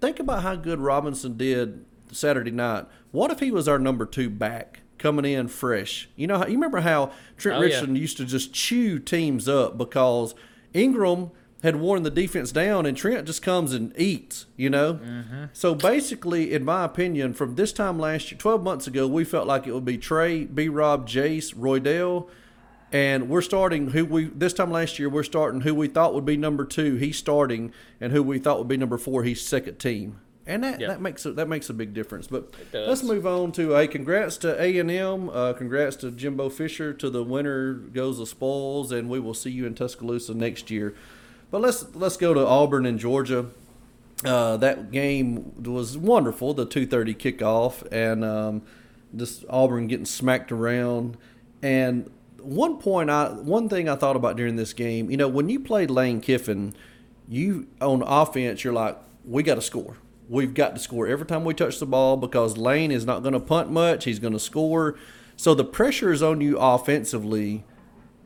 think about how good Robinson did Saturday night. What if he was our number 2 back coming in fresh? You remember how Trent Richardson used to just chew teams up because Ingram – had worn the defense down, and Trent just comes and eats, Mm-hmm. So basically, in my opinion, from this time last year, 12 months ago, we felt like it would be Trey, B-Rob, Jace, Roydale, and we're starting who we thought would be number 2, he's starting, and who we thought would be number 4, he's second team. And that makes a big difference. But let's move on to congrats to A&M, congrats to Jimbo Fisher, to the winner goes the spoils, and we will see you in Tuscaloosa next year. But let's go to Auburn and Georgia. That game was wonderful, the 2:30 kickoff, and just Auburn getting smacked around. And one thing I thought about during this game, when you play Lane Kiffin, you on offense, you're like, we got to score. We've got to score every time we touch the ball because Lane is not going to punt much. He's going to score. So the pressure is on you offensively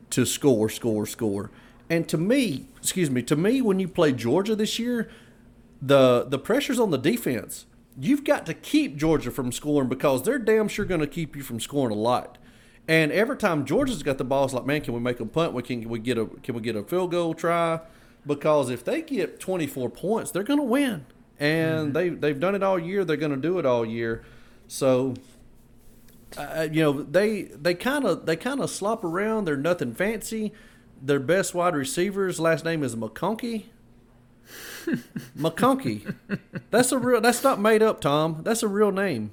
to score. And to me, when you play Georgia this year, the pressure's on the defense. You've got to keep Georgia from scoring because they're damn sure going to keep you from scoring a lot. And every time Georgia's got the ball, it's like, man, can we make them punt? Can we get a field goal try? Because if they get 24 points, they're going to win. And they've done it all year. They're going to do it all year. So. They kind of slop around. They're nothing fancy. Their best wide receiver's last name is McConkey. McConkey. That's not made up, Tom. That's a real name.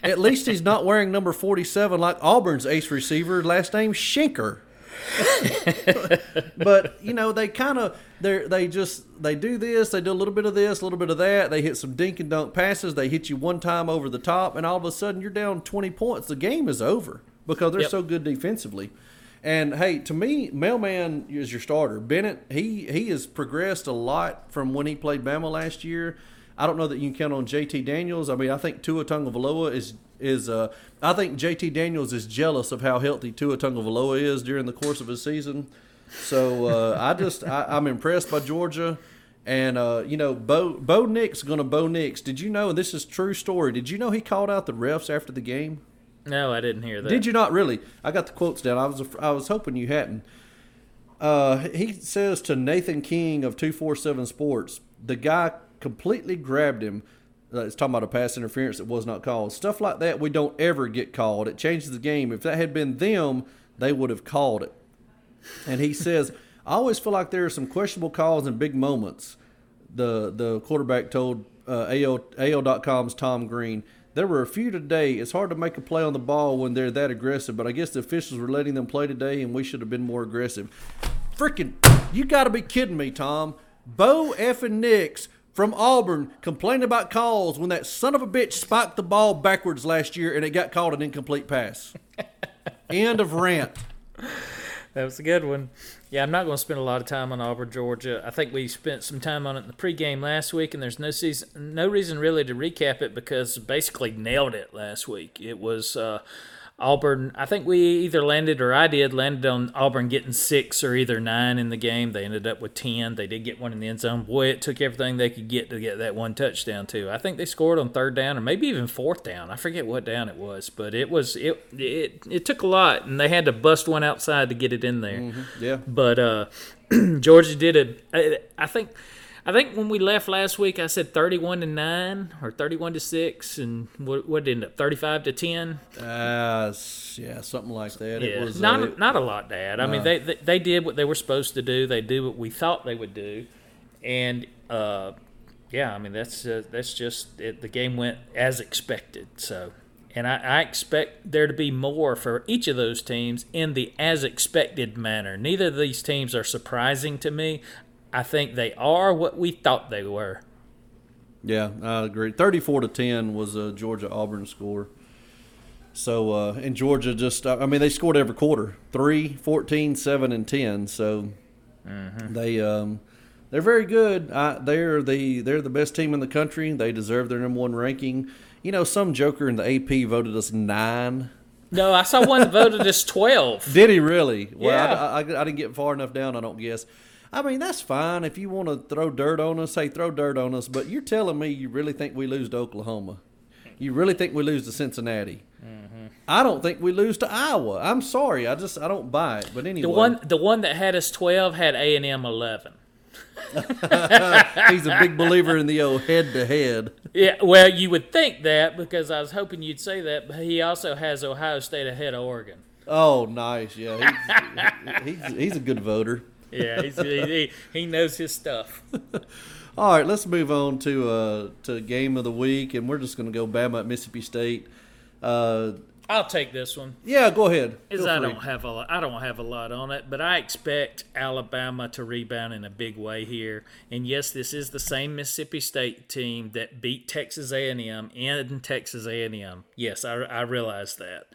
At least he's not wearing number 47 like Auburn's ace receiver. Last name Schenker. But they do this. They do a little bit of this, a little bit of that. They hit some dink and dunk passes. They hit you one time over the top, and all of a sudden you're down 20 points. The game is over because they're so good defensively. And, hey, to me, Mailman is your starter. Bennett, he has progressed a lot from when he played Bama last year. I don't know that you can count on JT Daniels. I mean, I think Tua Tagovailoa I think JT Daniels is jealous of how healthy Tua Tagovailoa is during the course of his season. So, I'm impressed by Georgia. And, Bo Nix going to Bo Nix. Did you know, and this is true story, did you know he called out the refs after the game? No, I didn't hear that. Did you not really? I got the quotes down. I was hoping you hadn't. He says to Nathan King of 247 Sports, the guy completely grabbed him. It's talking about a pass interference that was not called. Stuff like that we don't ever get called. It changes the game. If that had been them, they would have called it. And he says, I always feel like there are some questionable calls in big moments. The quarterback told AL.com's Tom Green. There were a few today. It's hard to make a play on the ball when they're that aggressive, but I guess the officials were letting them play today, and we should have been more aggressive. Freaking, you got to be kidding me, Tom. Bo effing Nix from Auburn complained about calls when that son of a bitch spiked the ball backwards last year and it got called an incomplete pass. End of rant. That was a good one. Yeah, I'm not going to spend a lot of time on Auburn, Georgia. I think we spent some time on it in the pregame last week, and there's no reason really to recap it because basically nailed it last week. It was Auburn. I think we either landed, or I did, landed on Auburn getting 6 or either 9 in the game. They ended up with 10. They did get one in the end zone. Boy, it took everything they could get to get that one touchdown, too. I think they scored on third down or maybe even fourth down. I forget what down it was, but it took a lot, and they had to bust one outside to get it in there. Mm-hmm. Yeah. But Georgia did it. I think when we left last week, I said 31-9 or 31-6, and what ended up 35-10. Yeah, something like that. Yeah, it was not a lot, Dad. I mean, they did what they were supposed to do. They did what we thought they would do, and yeah, I mean that's just it. The game went as expected. So, and I expect there to be more for each of those teams in the as expected manner. Neither of these teams are surprising to me. I think they are what we thought they were. Yeah, I agree. 34-10 was a Georgia-Auburn score. So, and Georgia just, I mean, they scored every quarter. 3, 14, 7, and 10. So, they're very good. They're the best team in the country. They deserve their number 1 ranking. You know, some joker in the AP voted us 9. No, I saw one voted us 12. Did he really? Well, yeah. I didn't get far enough down, I don't guess. I mean, that's fine. If you want to throw dirt on us, hey, throw dirt on us. But you're telling me you really think we lose to Oklahoma? You really think we lose to Cincinnati? Mm-hmm. I don't think we lose to Iowa. I'm sorry. I don't buy it. But anyway. The one that had us 12 had A&M 11. He's a big believer in the old head-to-head. Yeah, well, you would think that because I was hoping you'd say that. But he also has Ohio State ahead of Oregon. Oh, nice. Yeah, he's a good voter. Yeah, he knows his stuff. All right, let's move on to game of the week, and we're just going to go Bama at Mississippi State. I'll take this one. Yeah, go ahead. I don't have a lot on it, but I expect Alabama to rebound in a big way here. And yes, this is the same Mississippi State team that beat Texas A&M in Texas A&M. Yes, I realize that,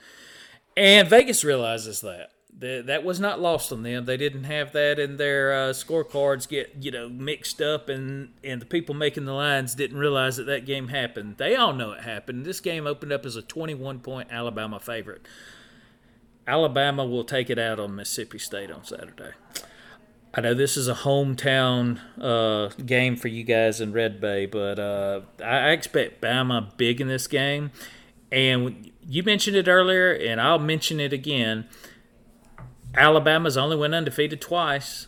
and Vegas realizes that. That was not lost on them. They didn't have that in their scorecards get mixed up, and the people making the lines didn't realize that game happened. They all know it happened. This game opened up as a 21-point Alabama favorite. Alabama will take it out on Mississippi State on Saturday. I know this is a hometown game for you guys in Red Bay, but I expect Bama big in this game. And you mentioned it earlier, and I'll mention it again. Alabama's only went undefeated twice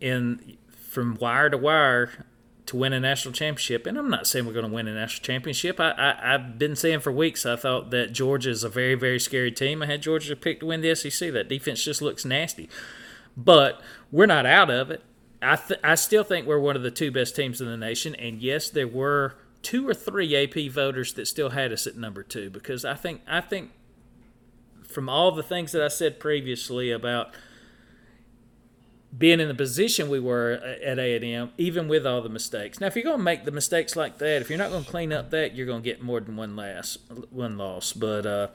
from wire to wire to win a national championship. And I'm not saying we're going to win a national championship. I've been saying for weeks I thought that Georgia is a very, very scary team. I had Georgia picked to win the SEC. That defense just looks nasty. But we're not out of it. I still think we're one of the 2 best teams in the nation. And, yes, there were 2 or 3 AP voters that still had us at number 2 because I think – from all the things that I said previously about being in the position we were at A&M, even with all the mistakes. Now, if you're going to make the mistakes like that, if you're not going to clean up that, you're going to get more than one loss. But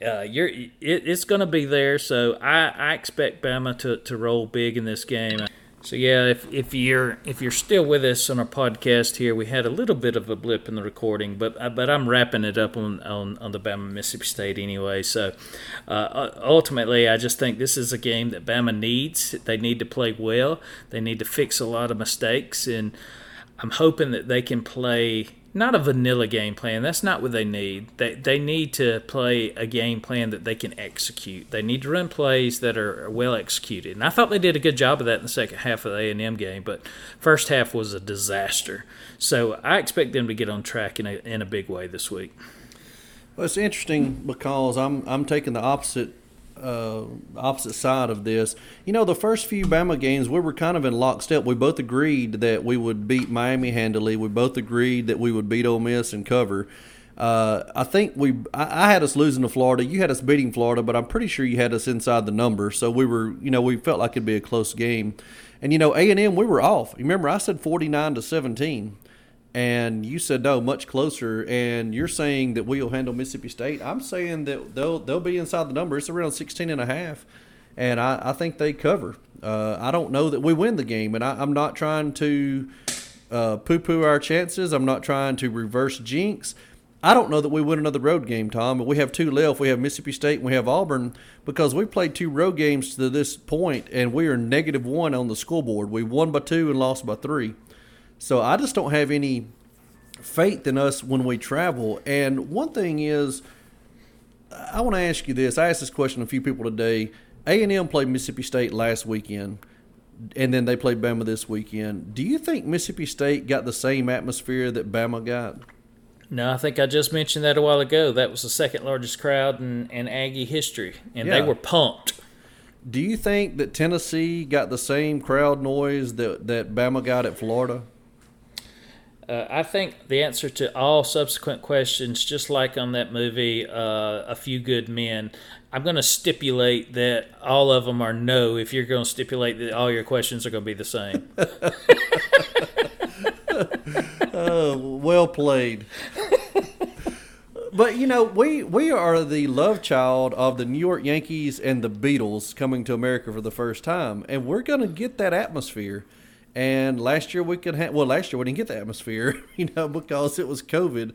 it's going to be there, so I expect Bama to roll big in this game. So, yeah, if you're still with us on our podcast here, we had a little bit of a blip in the recording, but I'm wrapping it up on the Bama Mississippi State anyway. So, ultimately, I just think this is a game that Bama needs. They need to play well. They need to fix a lot of mistakes, and I'm hoping that they can play not a vanilla game plan. That's not what they need. They need to play a game plan that they can execute. They need to run plays that are well executed. And I thought they did a good job of that in the second half of the A&M game, but first half was a disaster. So I expect them to get on track in a big way this week. Well, it's interesting because I'm taking the opposite side of this. The first few Bama games, we were kind of in lockstep. We both agreed that we would beat Miami handily. We both agreed that we would beat Ole Miss and cover. I think I had us losing to Florida. You had us beating Florida, but I'm pretty sure you had us inside the number. So we were, we felt like it'd be a close game. And, A&M, we were off. Remember, I said 49-17, and you said, no, much closer. And you're saying that we'll handle Mississippi State. I'm saying that they'll be inside the number. It's around 16.5, and I think they cover. I don't know that we win the game, and I'm not trying to poo-poo our chances. I'm not trying to reverse jinx. I don't know that we win another road game, Tom, but we have two left. We have Mississippi State and we have Auburn, because we've played two road games to this point, and we are -1 on the scoreboard. We won by 2 and lost by 3. So I just don't have any faith in us when we travel. And one thing is, I want to ask you this. I asked this question to a few people today. A&M played Mississippi State last weekend, and then they played Bama this weekend. Do you think Mississippi State got the same atmosphere that Bama got? No, I think I just mentioned that a while ago. That was the second largest crowd in Aggie history, and yeah, they were pumped. Do you think that Tennessee got the same crowd noise that Bama got at Florida? I think the answer to all subsequent questions, just like on that movie, A Few Good Men, I'm going to stipulate that all of them are no, if you're going to stipulate that all your questions are going to be the same. Well played. But, we are the love child of the New York Yankees and the Beatles coming to America for the first time, and we're going to get that atmosphere. And last year we didn't get the atmosphere, because it was COVID.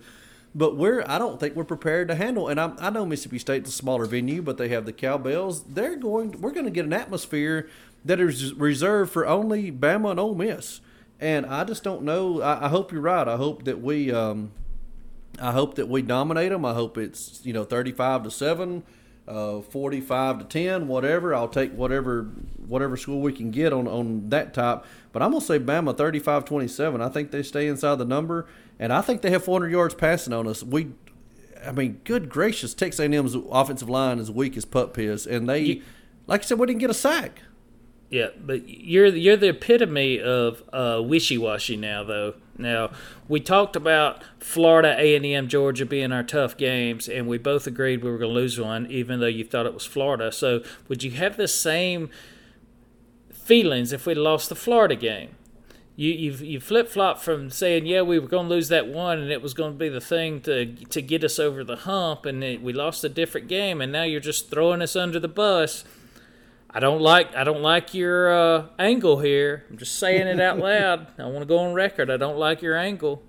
But I don't think we're prepared to handle. And I know Mississippi State's a smaller venue, but they have the cowbells. We're going to get an atmosphere that is reserved for only Bama and Ole Miss. And I just don't know. I hope you're right. I hope that we dominate them. I hope it's 35-7, 45-10, whatever. I'll take whatever score we can get on that type. But I'm gonna say Bama 35-27. I think they stay inside the number, and I think they have 400 yards passing on us. Good gracious, Texas A&M's offensive line is weak as pup piss, and like I said, we didn't get a sack. Yeah, but you're the epitome of wishy-washy now, though. Now, we talked about Florida, A&M, Georgia being our tough games, and we both agreed we were going to lose one, even though you thought it was Florida. So would you have the same feelings if we lost the Florida game? You flip-flop from saying, yeah, we were going to lose that one, and it was going to be the thing to get us over the hump, and we lost a different game, and now you're just throwing us under the bus. I don't like your angle here. I'm just saying it out loud. I want to go on record. I don't like your angle.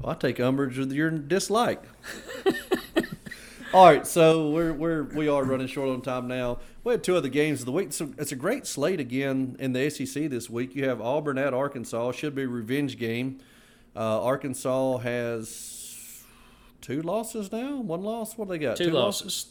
Well, I take umbrage with your dislike. All right, so we are running short on time now. We had two other games of the week. So it's a great slate again in the SEC this week. You have Auburn at Arkansas. Should be a revenge game. Arkansas has two losses now. One loss. What do they got? Two losses.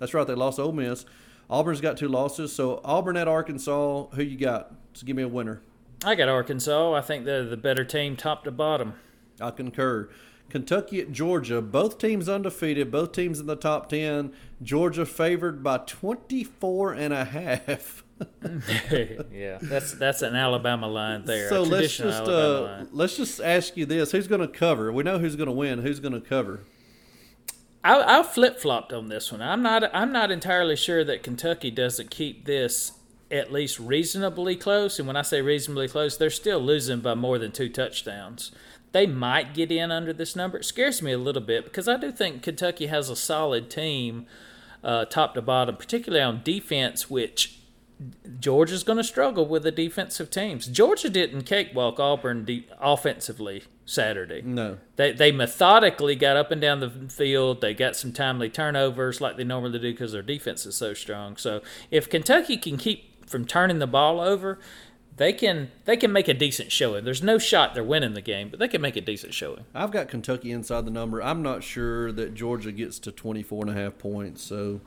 That's right. They lost Ole Miss. Auburn's got two losses, so Auburn at Arkansas, who you got? Just give me a winner. I got Arkansas. I think they're the better team top to bottom. I concur. Kentucky at Georgia, both teams undefeated, both teams in the top 10. Georgia favored by 24.5. Yeah, that's an Alabama line there. So let's just ask you this. Who's going to cover? We know who's going to win. Who's going to cover? I flip-flopped on this one. I'm not entirely sure that Kentucky doesn't keep this at least reasonably close. And when I say reasonably close, they're still losing by more than 2 touchdowns. They might get in under this number. It scares me a little bit because I do think Kentucky has a solid team top to bottom, particularly on defense, which Georgia's going to struggle with the defensive teams. Georgia didn't cakewalk Auburn offensively Saturday. No. They methodically got up and down the field. They got some timely turnovers like they normally do because their defense is so strong. So if Kentucky can keep from turning the ball over, they can make a decent showing. There's no shot they're winning the game, but they can make a decent showing. I've got Kentucky inside the number. I'm not sure that Georgia gets to 24.5 points, so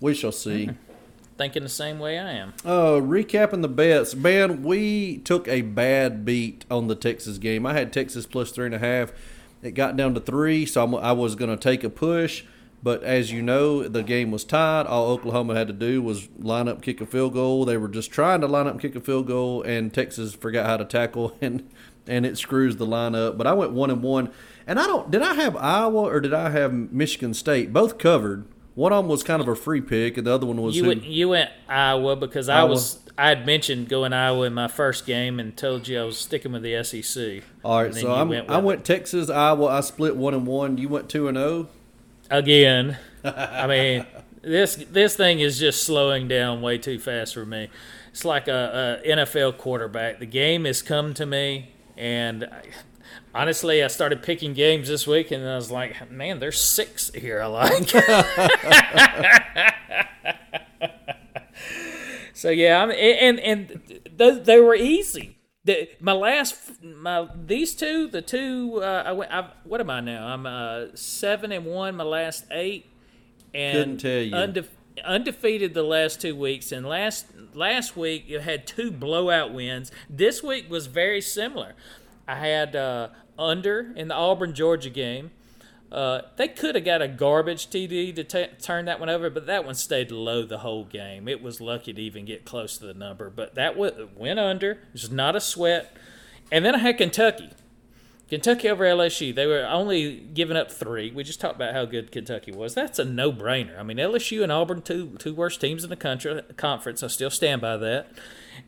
we shall see. Thinking the same way I am. Recapping the bets. Man, we took a bad beat on the Texas game. I had Texas plus 3.5. It got down to 3, so I was going to take a push. But as you know, the game was tied. All Oklahoma had to do was line up, kick a field goal. They were just trying to line up, kick a field goal, and Texas forgot how to tackle and and it screws the lineup. But I went 1-1, and I don't. Did I have Iowa or did I have Michigan State? Both covered. One of them was kind of a free pick, and the other one was you went Iowa because I had mentioned going Iowa in my first game and told you I was sticking with the SEC. All right, so I went Texas, Iowa. I split 1-1. You went 2-0 again. I mean, this thing is just slowing down way too fast for me. It's like a NFL quarterback. The game has come to me, and honestly, I started picking games this week, and I was like, man, there's six here I like. So, yeah, they were easy. What am I now? I'm 7-1 my last 8. And couldn't tell you. Undefeated the last 2 weeks, and last week you had 2 blowout wins. This week was very similar. I had under in the Auburn-Georgia game. They could have got a garbage TD to turn that one over, but that one stayed low the whole game. It was lucky to even get close to the number, but that went under. It was not a sweat. And then I had Kentucky. Kentucky over LSU. They were only giving up 3. We just talked about how good Kentucky was. That's a no-brainer. I mean, LSU and Auburn, two worst teams in the conference. I still stand by that.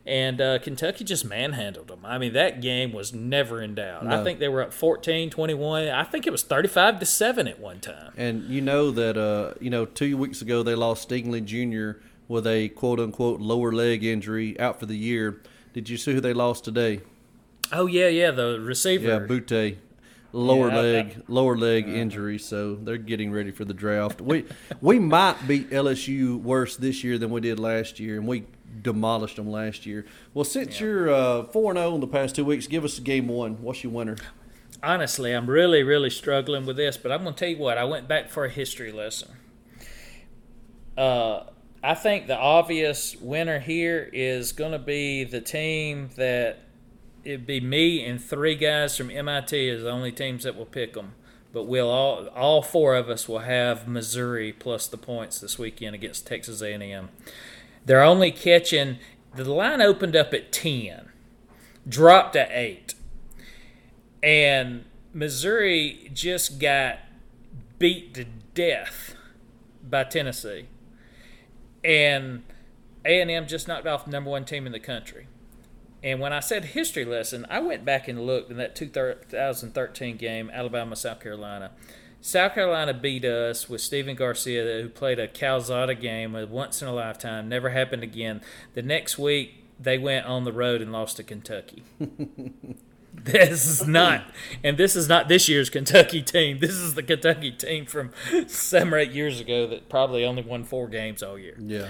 And Kentucky just manhandled them. I mean, that game was never in doubt. No. I think they were up 14-21. I think it was 35-7 at one time. And you know that 2 weeks ago they lost Stingley Jr. with a quote-unquote lower leg injury out for the year. Did you see who they lost today? Oh, yeah, the receiver. Yeah, Butte. Lower leg injury, so they're getting ready for the draft. We might beat LSU worse this year than we did last year, and we demolished them last year. Well, since you're 4-0 in the past 2 weeks, give us game one. What's your winner? Honestly, I'm really, really struggling with this, but I'm going to tell you what. I went back for a history lesson. I think the obvious winner here is going to be the team that – it'd be me and 3 guys from MIT is the only teams that will pick them. But we'll all 4 of us will have Missouri plus the points this weekend against Texas A&M. They're only catching – the line opened up at 10, dropped to 8. And Missouri just got beat to death by Tennessee. And A&M just knocked off the number 1 team in the country. And when I said history lesson, I went back and looked in that 2013 game, Alabama-South Carolina. South Carolina beat us with Steven Garcia, who played a Calzada game, a once-in-a-lifetime, never happened again. The next week, they went on the road and lost to Kentucky. This is not this year's Kentucky team. This is the Kentucky team from 7 or 8 years ago that probably only won 4 games all year. Yeah.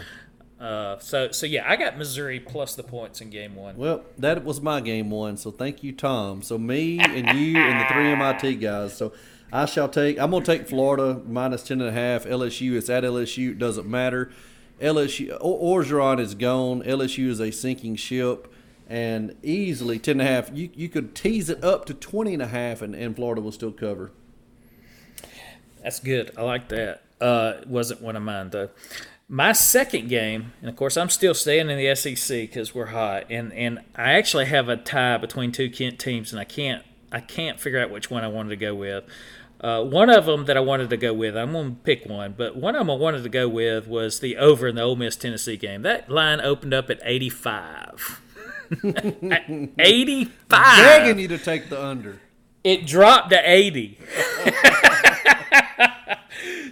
So, I got Missouri plus the points in game one. Well, that was my game one, so thank you, Tom. So, me and you and the 3 MIT guys. So, I'm going to take Florida minus 10.5. LSU, it's at LSU. It doesn't matter. LSU, Orgeron is gone. LSU is a sinking ship. And easily 10.5. You could tease it up to 20.5, and Florida will still cover. That's good. I like that. It wasn't one of mine, though. My second game, and of course I'm still staying in the SEC because we're hot, and I actually have a tie between 2 Kent teams, and I can't figure out which one I wanted to go with. One of them that I wanted to go with, I'm going to pick one, but one of them I wanted to go with was the over in the Ole Miss-Tennessee game. That line opened up at 85. 85! Begging you to take the under. It dropped to 80.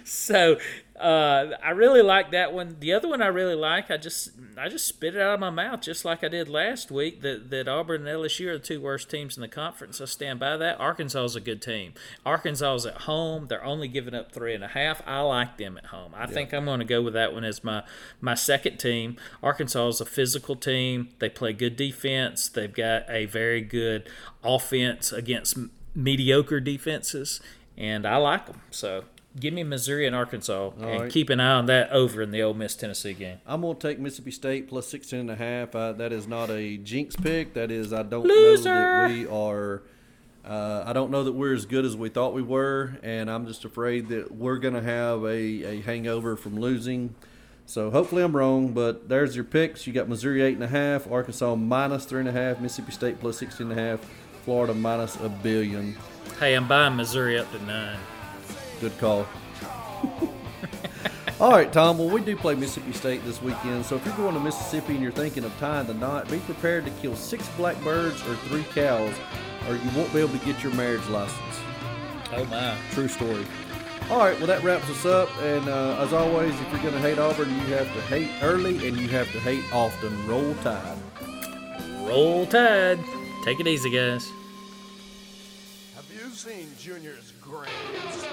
So... I really like that one. The other one I really like, I just spit it out of my mouth just like I did last week, that Auburn and LSU are the 2 worst teams in the conference. I stand by that. Arkansas is a good team. Arkansas is at home. They're only giving up 3.5. I like them at home. I think I'm going to go with that one as my second team. Arkansas is a physical team. They play good defense. They've got a very good offense against mediocre defenses, and I like them. So give me Missouri and Arkansas, and keep an eye on that over in the Ole Miss-Tennessee game. I'm going to take Mississippi State plus 16.5. That is not a jinx pick. That is, I don't know that we're as good as we thought we were, and I'm just afraid that we're going to have a hangover from losing. So hopefully I'm wrong, but there's your picks. You got Missouri 8.5, Arkansas minus 3.5, Mississippi State plus 16.5, Florida minus -1 billion. Hey, I'm buying Missouri up to 9. Good call. All right, Tom. Well, we do play Mississippi State this weekend, so if you're going to Mississippi and you're thinking of tying the knot, be prepared to kill 6 blackbirds or 3 cows, or you won't be able to get your marriage license. Oh, my. True story. All right, well, that wraps us up. And as always, if you're going to hate Auburn, you have to hate early and you have to hate often. Roll Tide. Roll Tide. Take it easy, guys. Have you seen Junior's grades?